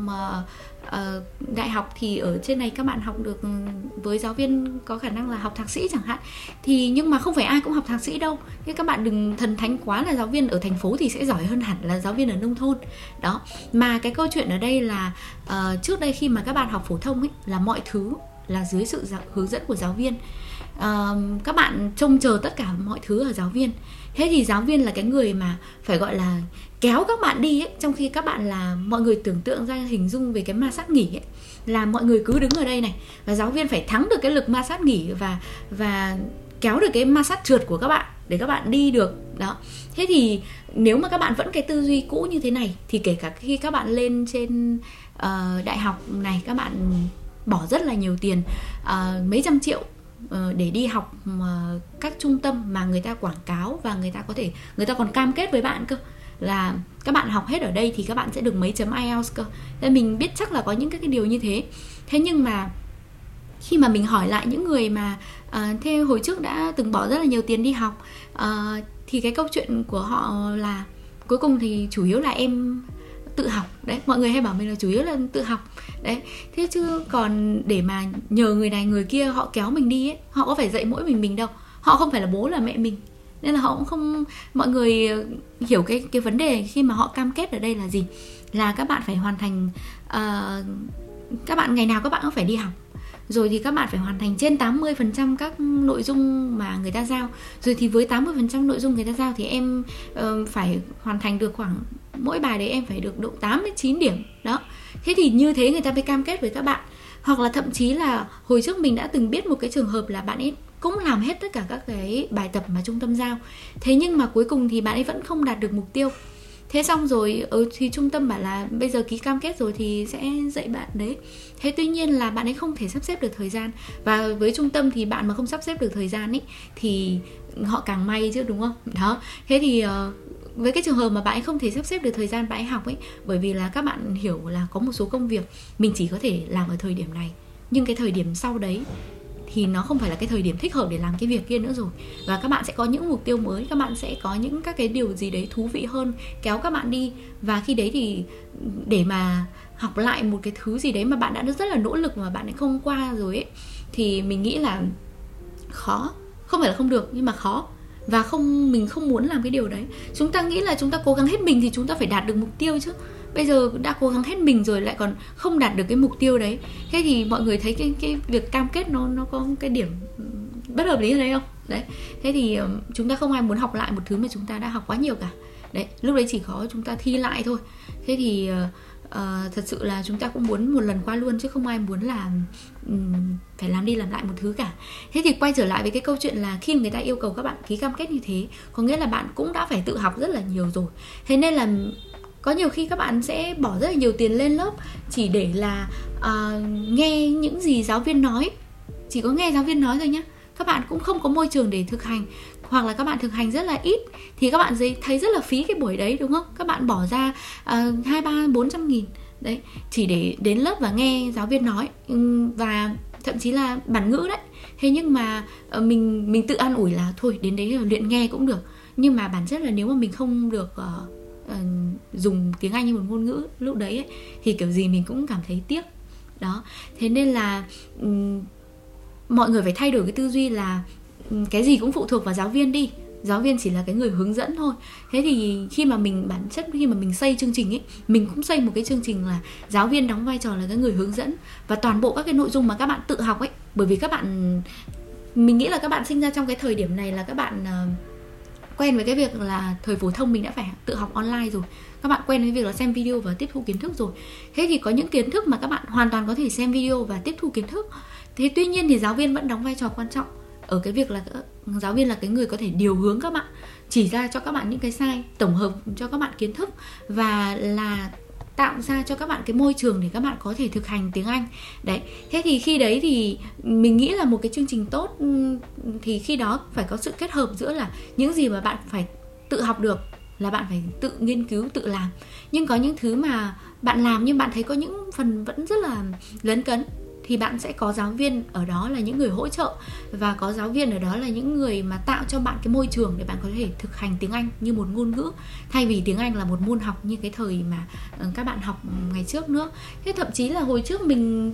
đại học, thì ở trên này các bạn học được với giáo viên có khả năng là học thạc sĩ chẳng hạn, thì nhưng mà không phải ai cũng học thạc sĩ đâu. Thế các bạn đừng thần thánh quá là giáo viên ở thành phố thì sẽ giỏi hơn hẳn là giáo viên ở nông thôn đó. Mà cái câu chuyện ở đây là trước đây khi mà các bạn học phổ thông ấy, là mọi thứ là dưới sự hướng dẫn của giáo viên, các bạn trông chờ tất cả mọi thứ ở giáo viên. Thế thì giáo viên là cái người mà phải gọi là kéo các bạn đi ấy, trong khi các bạn là mọi người tưởng tượng ra hình dung về cái ma sát nghỉ ấy, là mọi người cứ đứng ở đây này và giáo viên phải thắng được cái lực ma sát nghỉ và kéo được cái ma sát trượt của các bạn để các bạn đi được đó. Thế thì nếu mà các bạn vẫn cái tư duy cũ như thế này thì kể cả khi các bạn lên trên đại học này, các bạn bỏ rất là nhiều tiền, mấy trăm triệu để đi học các trung tâm mà người ta quảng cáo, và người ta còn cam kết với bạn cơ là các bạn học hết ở đây thì các bạn sẽ được mấy chấm IELTS cơ. Nên mình biết chắc là có những cái điều như thế. Thế nhưng mà khi mà mình hỏi lại những người mà thế hồi trước đã từng bỏ rất là nhiều tiền đi học, thì cái câu chuyện của họ là cuối cùng thì chủ yếu là em tự học đấy. Mọi người hay bảo mình là chủ yếu là tự học đấy, thế chứ còn để mà nhờ người này người kia họ kéo mình đi ấy, họ có phải dạy mỗi mình đâu, họ không phải là bố là mẹ mình, nên là họ cũng không. Mọi người hiểu cái vấn đề khi mà họ cam kết ở đây là gì, là các bạn phải hoàn thành, các bạn ngày nào các bạn cũng phải đi học, rồi thì các bạn phải hoàn thành trên 80% các nội dung mà người ta giao, rồi thì với 80% nội dung người ta giao thì em phải hoàn thành được khoảng, mỗi bài đấy em phải được độ 8-9 điểm đó. Thế thì như thế người ta mới cam kết với các bạn. Hoặc là thậm chí là hồi trước mình đã từng biết một cái trường hợp là bạn ấy cũng làm hết tất cả các cái bài tập mà trung tâm giao, thế nhưng mà cuối cùng thì bạn ấy vẫn không đạt được mục tiêu. Thế xong rồi thì trung tâm bảo là bây giờ ký cam kết rồi thì sẽ dạy bạn đấy. Thế tuy nhiên là bạn ấy không thể sắp xếp được thời gian. Và với trung tâm thì bạn mà không sắp xếp được thời gian ấy thì họ càng may chứ, đúng không? Đó. Thế thì với cái trường hợp mà bạn ấy không thể sắp xếp được thời gian bạn ấy học ấy, bởi vì là các bạn hiểu là có một số công việc mình chỉ có thể làm ở thời điểm này, nhưng cái thời điểm sau đấy thì nó không phải là cái thời điểm thích hợp để làm cái việc kia nữa rồi. Và các bạn sẽ có những mục tiêu mới, các bạn sẽ có những các cái điều gì đấy thú vị hơn kéo các bạn đi. Và khi đấy thì để mà học lại một cái thứ gì đấy mà bạn đã rất là nỗ lực mà bạn ấy không qua rồi ấy, thì mình nghĩ là khó, không phải là không được nhưng mà khó. Và mình không muốn làm cái điều đấy. Chúng ta nghĩ là chúng ta cố gắng hết mình thì chúng ta phải đạt được mục tiêu chứ. Bây giờ đã cố gắng hết mình rồi lại còn không đạt được cái mục tiêu đấy. Thế thì mọi người thấy cái việc cam kết nó có cái điểm bất hợp lý ở đây không? Đấy. Thế thì chúng ta không ai muốn học lại một thứ mà chúng ta đã học quá nhiều cả. Đấy, lúc đấy chỉ có chúng ta thi lại thôi. Thế thì thật sự là chúng ta cũng muốn một lần qua luôn, chứ không ai muốn là phải làm đi làm lại một thứ cả. Thế thì quay trở lại với cái câu chuyện là khi người ta yêu cầu các bạn ký cam kết như thế, có nghĩa là bạn cũng đã phải tự học rất là nhiều rồi. Thế nên là có nhiều khi các bạn sẽ bỏ rất là nhiều tiền lên lớp chỉ để là nghe những gì giáo viên nói. Chỉ có nghe giáo viên nói thôi nhá. Các bạn cũng không có môi trường để thực hành, hoặc là các bạn thực hành rất là ít, thì các bạn thấy rất là phí cái buổi đấy, đúng không? Các bạn bỏ ra 200-400 nghìn đấy, chỉ để đến lớp và nghe giáo viên nói, và thậm chí là bản ngữ đấy. Thế nhưng mà mình tự an ủi là thôi đến đấy là luyện nghe cũng được. Nhưng mà bản chất là nếu mà mình không được dùng tiếng Anh như một ngôn ngữ lúc đấy ấy, thì kiểu gì mình cũng cảm thấy tiếc đó. Thế nên là mọi người phải thay đổi cái tư duy là cái gì cũng phụ thuộc vào giáo viên đi. Giáo viên chỉ là cái người hướng dẫn thôi. Thế thì khi mà mình xây chương trình ấy, mình cũng xây một cái chương trình là giáo viên đóng vai trò là cái người hướng dẫn, và toàn bộ các cái nội dung mà các bạn tự học ấy, bởi vì mình nghĩ là các bạn sinh ra trong cái thời điểm này là các bạn quen với cái việc là thời phổ thông mình đã phải tự học online rồi. Các bạn quen với việc là xem video và tiếp thu kiến thức rồi. Thế thì có những kiến thức mà các bạn hoàn toàn có thể xem video và tiếp thu kiến thức. Thế tuy nhiên thì giáo viên vẫn đóng vai trò quan trọng ở cái việc là giáo viên là cái người có thể điều hướng các bạn, chỉ ra cho các bạn những cái sai, tổng hợp cho các bạn kiến thức, và là tạo ra cho các bạn cái môi trường để các bạn có thể thực hành tiếng Anh. Đấy, thế thì khi đấy thì mình nghĩ là một cái chương trình tốt thì khi đó phải có sự kết hợp giữa là những gì mà bạn phải tự học được là bạn phải tự nghiên cứu, tự làm. Nhưng có những thứ mà bạn làm nhưng bạn thấy có những phần vẫn rất là lấn cấn, thì bạn sẽ có giáo viên ở đó là những người hỗ trợ, và có giáo viên ở đó là những người mà tạo cho bạn cái môi trường để bạn có thể thực hành tiếng Anh như một ngôn ngữ, thay vì tiếng Anh là một môn học như cái thời mà các bạn học ngày trước nữa. Thế thậm chí là hồi trước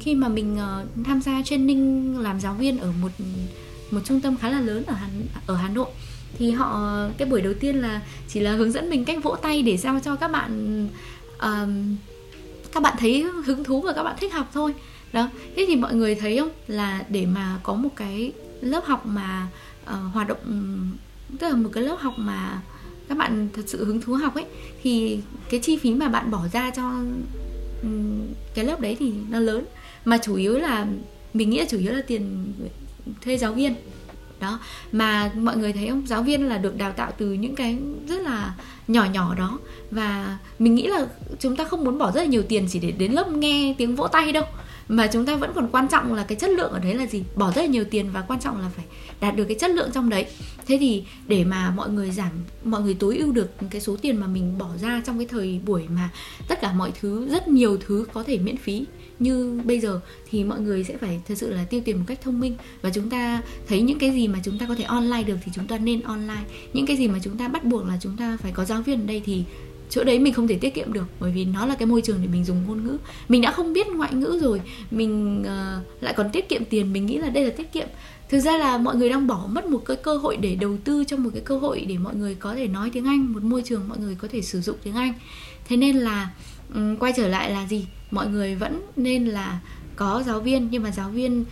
khi mà mình tham gia training làm giáo viên ở một trung tâm khá là lớn ở Hà Nội, thì cái buổi đầu tiên là chỉ là hướng dẫn mình cách vỗ tay để sao cho các bạn thấy hứng thú và các bạn thích học thôi. Đó. Thế thì mọi người thấy không, là để mà có một cái lớp học mà hoạt động, tức là một cái lớp học mà các bạn thật sự hứng thú học ấy, thì cái chi phí mà bạn bỏ ra cho cái lớp đấy thì nó lớn, mà chủ yếu là mình nghĩ chủ yếu là tiền thuê giáo viên. Đó, mà mọi người thấy không, giáo viên là được đào tạo từ những cái rất là nhỏ đó, và mình nghĩ là chúng ta không muốn bỏ rất là nhiều tiền chỉ để đến lớp nghe tiếng vỗ tay đâu, mà chúng ta vẫn còn quan trọng là cái chất lượng ở đấy là gì. Bỏ rất là nhiều tiền và quan trọng là phải đạt được cái chất lượng trong đấy. Thế thì để mà mọi người tối ưu được cái số tiền mà mình bỏ ra trong cái thời buổi mà tất cả mọi thứ, rất nhiều thứ có thể miễn phí như bây giờ, thì mọi người sẽ phải thật sự là tiêu tiền một cách thông minh. Và chúng ta thấy những cái gì mà chúng ta có thể online được thì chúng ta nên online. Những cái gì mà chúng ta bắt buộc là chúng ta phải có giáo viên ở đây thì chỗ đấy mình không thể tiết kiệm được, bởi vì nó là cái môi trường để mình dùng ngôn ngữ. Mình đã không biết ngoại ngữ rồi, mình lại còn tiết kiệm tiền. Mình nghĩ là đây là tiết kiệm. Thực ra là mọi người đang bỏ mất một cái cơ hội để đầu tư cho một cái cơ hội để mọi người có thể nói tiếng Anh, một môi trường mọi người có thể sử dụng tiếng Anh. Thế nên là quay trở lại là gì? Mọi người vẫn nên là có giáo viên, nhưng mà giáo viên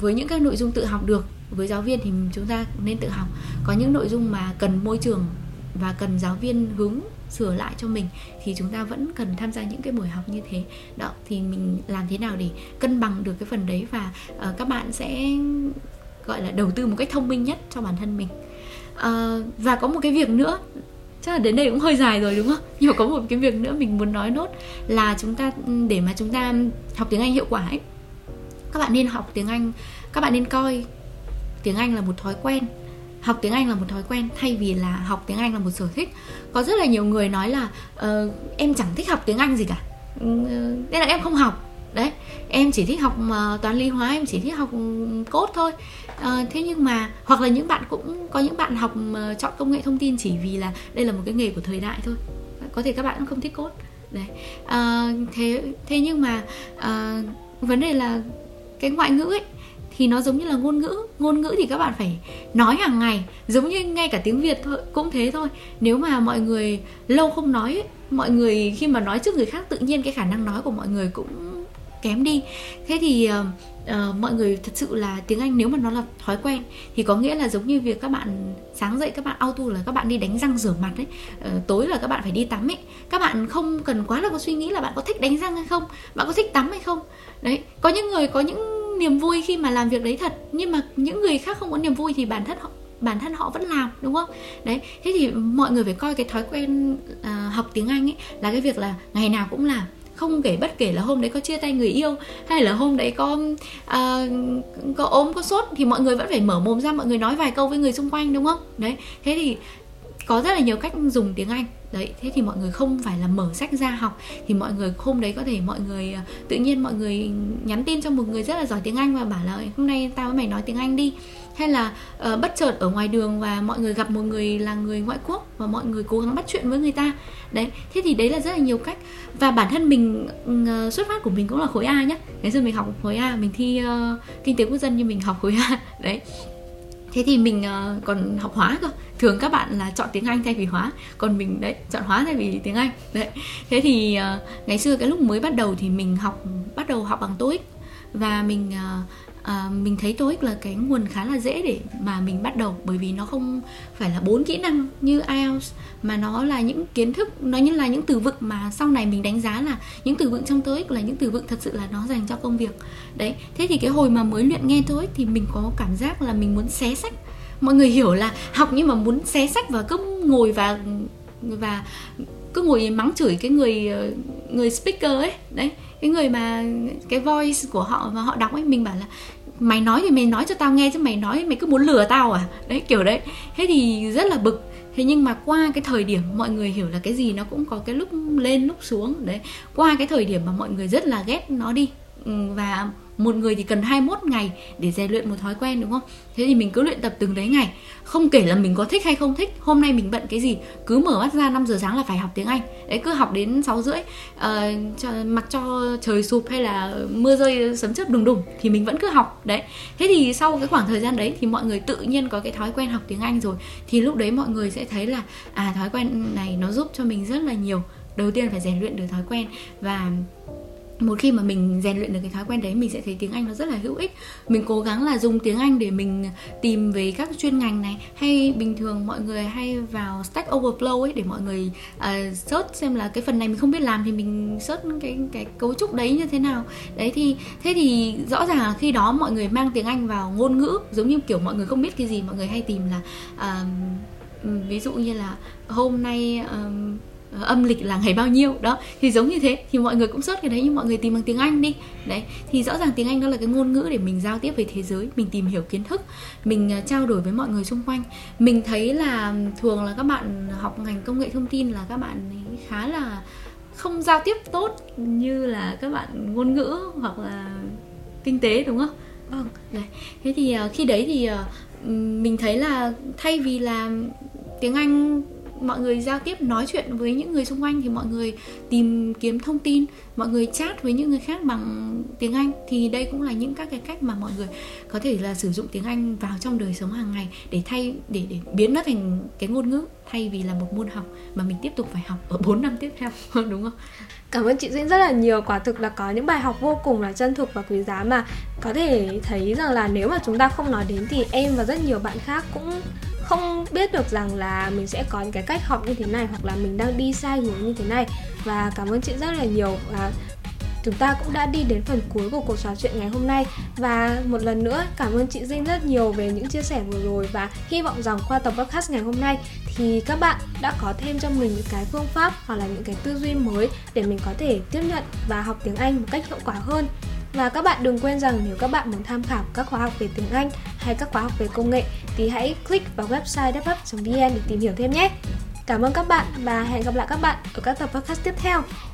với những các nội dung tự học được, với giáo viên thì chúng ta nên tự học. Có những nội dung mà cần môi trường và cần giáo viên hướng sửa lại cho mình thì chúng ta vẫn cần tham gia những cái buổi học như thế. Đó, thì mình làm thế nào để cân bằng được cái phần đấy, và các bạn sẽ gọi là đầu tư một cách thông minh nhất cho bản thân mình. Và có một cái việc nữa, chắc là đến đây cũng hơi dài rồi đúng không? Nhưng mà có một cái việc nữa mình muốn nói nốt là chúng ta, để mà chúng ta học tiếng Anh hiệu quả ấy, các bạn nên học tiếng Anh, các bạn nên coi tiếng Anh là một thói quen. Học tiếng Anh là một thói quen thay vì là học tiếng Anh là một sở thích. Có rất là nhiều người nói là em chẳng thích học tiếng Anh gì cả, nên là em không học. Đấy, em chỉ thích học toán lý hóa, em chỉ thích học code thôi. Thế nhưng mà hoặc là những bạn, cũng có những bạn học chọn công nghệ thông tin chỉ vì là đây là một cái nghề của thời đại thôi. Có thể các bạn cũng không thích code. Đấy. Thế nhưng mà vấn đề là cái ngoại ngữ ấy, thì nó giống như là ngôn ngữ. Ngôn ngữ thì các bạn phải nói hàng ngày, giống như ngay cả tiếng Việt thôi, cũng thế thôi. Nếu mà mọi người lâu không nói ấy, mọi người khi mà nói trước người khác tự nhiên cái khả năng nói của mọi người cũng kém đi. Thế thì mọi người thật sự là tiếng Anh nếu mà nó là thói quen thì có nghĩa là giống như việc các bạn sáng dậy các bạn auto là các bạn đi đánh răng rửa mặt ấy, tối là các bạn phải đi tắm ấy. Các bạn không cần quá là có suy nghĩ là bạn có thích đánh răng hay không, bạn có thích tắm hay không. Đấy, có những người có những niềm vui khi mà làm việc đấy thật, nhưng mà những người khác không có niềm vui thì bản thân họ vẫn làm, đúng không? Đấy, thế thì mọi người phải coi cái thói quen học tiếng Anh ấy là cái việc là ngày nào cũng làm, không kể bất kể là hôm đấy có chia tay người yêu hay là hôm đấy có ốm có sốt thì mọi người vẫn phải mở mồm ra, mọi người nói vài câu với người xung quanh, đúng không? Đấy, thế thì có rất là nhiều cách dùng tiếng Anh. Đấy, thế thì mọi người không phải là mở sách ra học, thì mọi người hôm đấy có thể mọi người tự nhiên mọi người nhắn tin cho một người rất là giỏi tiếng Anh và bảo là hôm nay tao với mày nói tiếng Anh đi. Hay là bất chợt ở ngoài đường và mọi người gặp một người là người ngoại quốc và mọi người cố gắng bắt chuyện với người ta. Đấy, thế thì đấy là rất là nhiều cách. Và bản thân mình, xuất phát của mình cũng là khối A nhé. Ngày xưa mình học khối A, mình thi Kinh tế Quốc dân nhưng mình học khối A. Đấy, thế thì mình còn học hóa cơ. Thường các bạn là chọn tiếng Anh thay vì hóa, còn mình đấy chọn hóa thay vì tiếng Anh. Đấy, thế thì ngày xưa cái lúc mới bắt đầu thì mình bắt đầu học bằng TOEIC. Và mình thấy TOEIC là cái nguồn khá là dễ để mà mình bắt đầu, bởi vì nó không phải là 4 kỹ năng như IELTS mà nó là những kiến thức, nó như là những từ vựng mà sau này mình đánh giá là những từ vựng trong TOEIC là những từ vựng thật sự là nó dành cho công việc. Đấy, thế thì cái hồi mà mới luyện nghe TOEIC thì mình có cảm giác là mình muốn xé sách. Mọi người hiểu là học nhưng mà muốn xé sách và cứ ngồi và cứ ngồi mắng chửi cái người speaker ấy. Đấy, cái người mà cái voice của họ và họ đọc ấy, mình bảo là mày nói thì mày nói cho tao nghe chứ mày nói mày cứ muốn lừa tao à. Đấy, kiểu đấy. Thế thì rất là bực. Thế nhưng mà qua cái thời điểm mọi người hiểu là cái gì nó cũng có cái lúc lên lúc xuống. Đấy, qua cái thời điểm mà mọi người rất là ghét nó đi. Và một người thì cần 21 ngày để rèn luyện một thói quen, đúng không? Thế thì mình cứ luyện tập từng đấy ngày, không kể là mình có thích hay không thích. Hôm nay mình bận cái gì, cứ mở mắt ra 5 giờ sáng là phải học tiếng Anh. Đấy, cứ học đến 6 rưỡi, mặc cho trời sụp hay là mưa rơi sấm chớp đùng đùng thì mình vẫn cứ học. Đấy, thế thì sau cái khoảng thời gian đấy thì mọi người tự nhiên có cái thói quen học tiếng Anh rồi. Thì lúc đấy mọi người sẽ thấy là thói quen này nó giúp cho mình rất là nhiều. Đầu tiên phải rèn luyện được thói quen, và một khi mà mình rèn luyện được cái thói quen đấy mình sẽ thấy tiếng Anh nó rất là hữu ích. Mình cố gắng là dùng tiếng Anh để mình tìm về các chuyên ngành này, hay bình thường mọi người hay vào Stack Overflow ấy để mọi người search xem là cái phần này mình không biết làm thì mình search cái cấu trúc đấy như thế nào. Đấy, thì thế thì rõ ràng là khi đó mọi người mang tiếng Anh vào ngôn ngữ, giống như kiểu mọi người không biết cái gì mọi người hay tìm là ví dụ như là hôm nay âm lịch là ngày bao nhiêu đó, thì giống như thế thì mọi người cũng search cái đấy nhưng mọi người tìm bằng tiếng Anh đi. Đấy, thì rõ ràng tiếng Anh đó là cái ngôn ngữ để mình giao tiếp với thế giới, mình tìm hiểu kiến thức, mình trao đổi với mọi người xung quanh. Mình thấy là thường là các bạn học ngành công nghệ thông tin là các bạn ấy khá là không giao tiếp tốt như là các bạn ngôn ngữ hoặc là kinh tế, đúng không? Vâng. Đấy, thế thì khi đấy thì mình thấy là thay vì là tiếng Anh mọi người giao tiếp nói chuyện với những người xung quanh thì mọi người tìm kiếm thông tin, mọi người chat với những người khác bằng tiếng Anh. Thì đây cũng là những các cái cách mà mọi người có thể là sử dụng tiếng Anh vào trong đời sống hàng ngày để biến nó thành cái ngôn ngữ thay vì là một môn học mà mình tiếp tục phải học ở 4 năm tiếp theo, đúng không? Cảm ơn chị Duyên rất là nhiều. Quả thực là có những bài học vô cùng là chân thực và quý giá mà có thể thấy rằng là nếu mà chúng ta không nói đến thì em và rất nhiều bạn khác cũng không biết được rằng là mình sẽ có những cái cách học như thế này hoặc là mình đang đi sai hướng như thế này. Và cảm ơn chị rất là nhiều. Và chúng ta cũng đã đi đến phần cuối của cuộc trò chuyện ngày hôm nay. Và một lần nữa cảm ơn chị Dinh rất nhiều về những chia sẻ vừa rồi. Và hy vọng rằng qua tập podcast ngày hôm nay thì các bạn đã có thêm cho mình những cái phương pháp hoặc là những cái tư duy mới để mình có thể tiếp nhận và học tiếng Anh một cách hiệu quả hơn. Và các bạn đừng quên rằng nếu các bạn muốn tham khảo các khóa học về tiếng Anh hay các khóa học về công nghệ thì hãy click vào website develop.vn để tìm hiểu thêm nhé. Cảm ơn các bạn và hẹn gặp lại các bạn ở các tập podcast tiếp theo.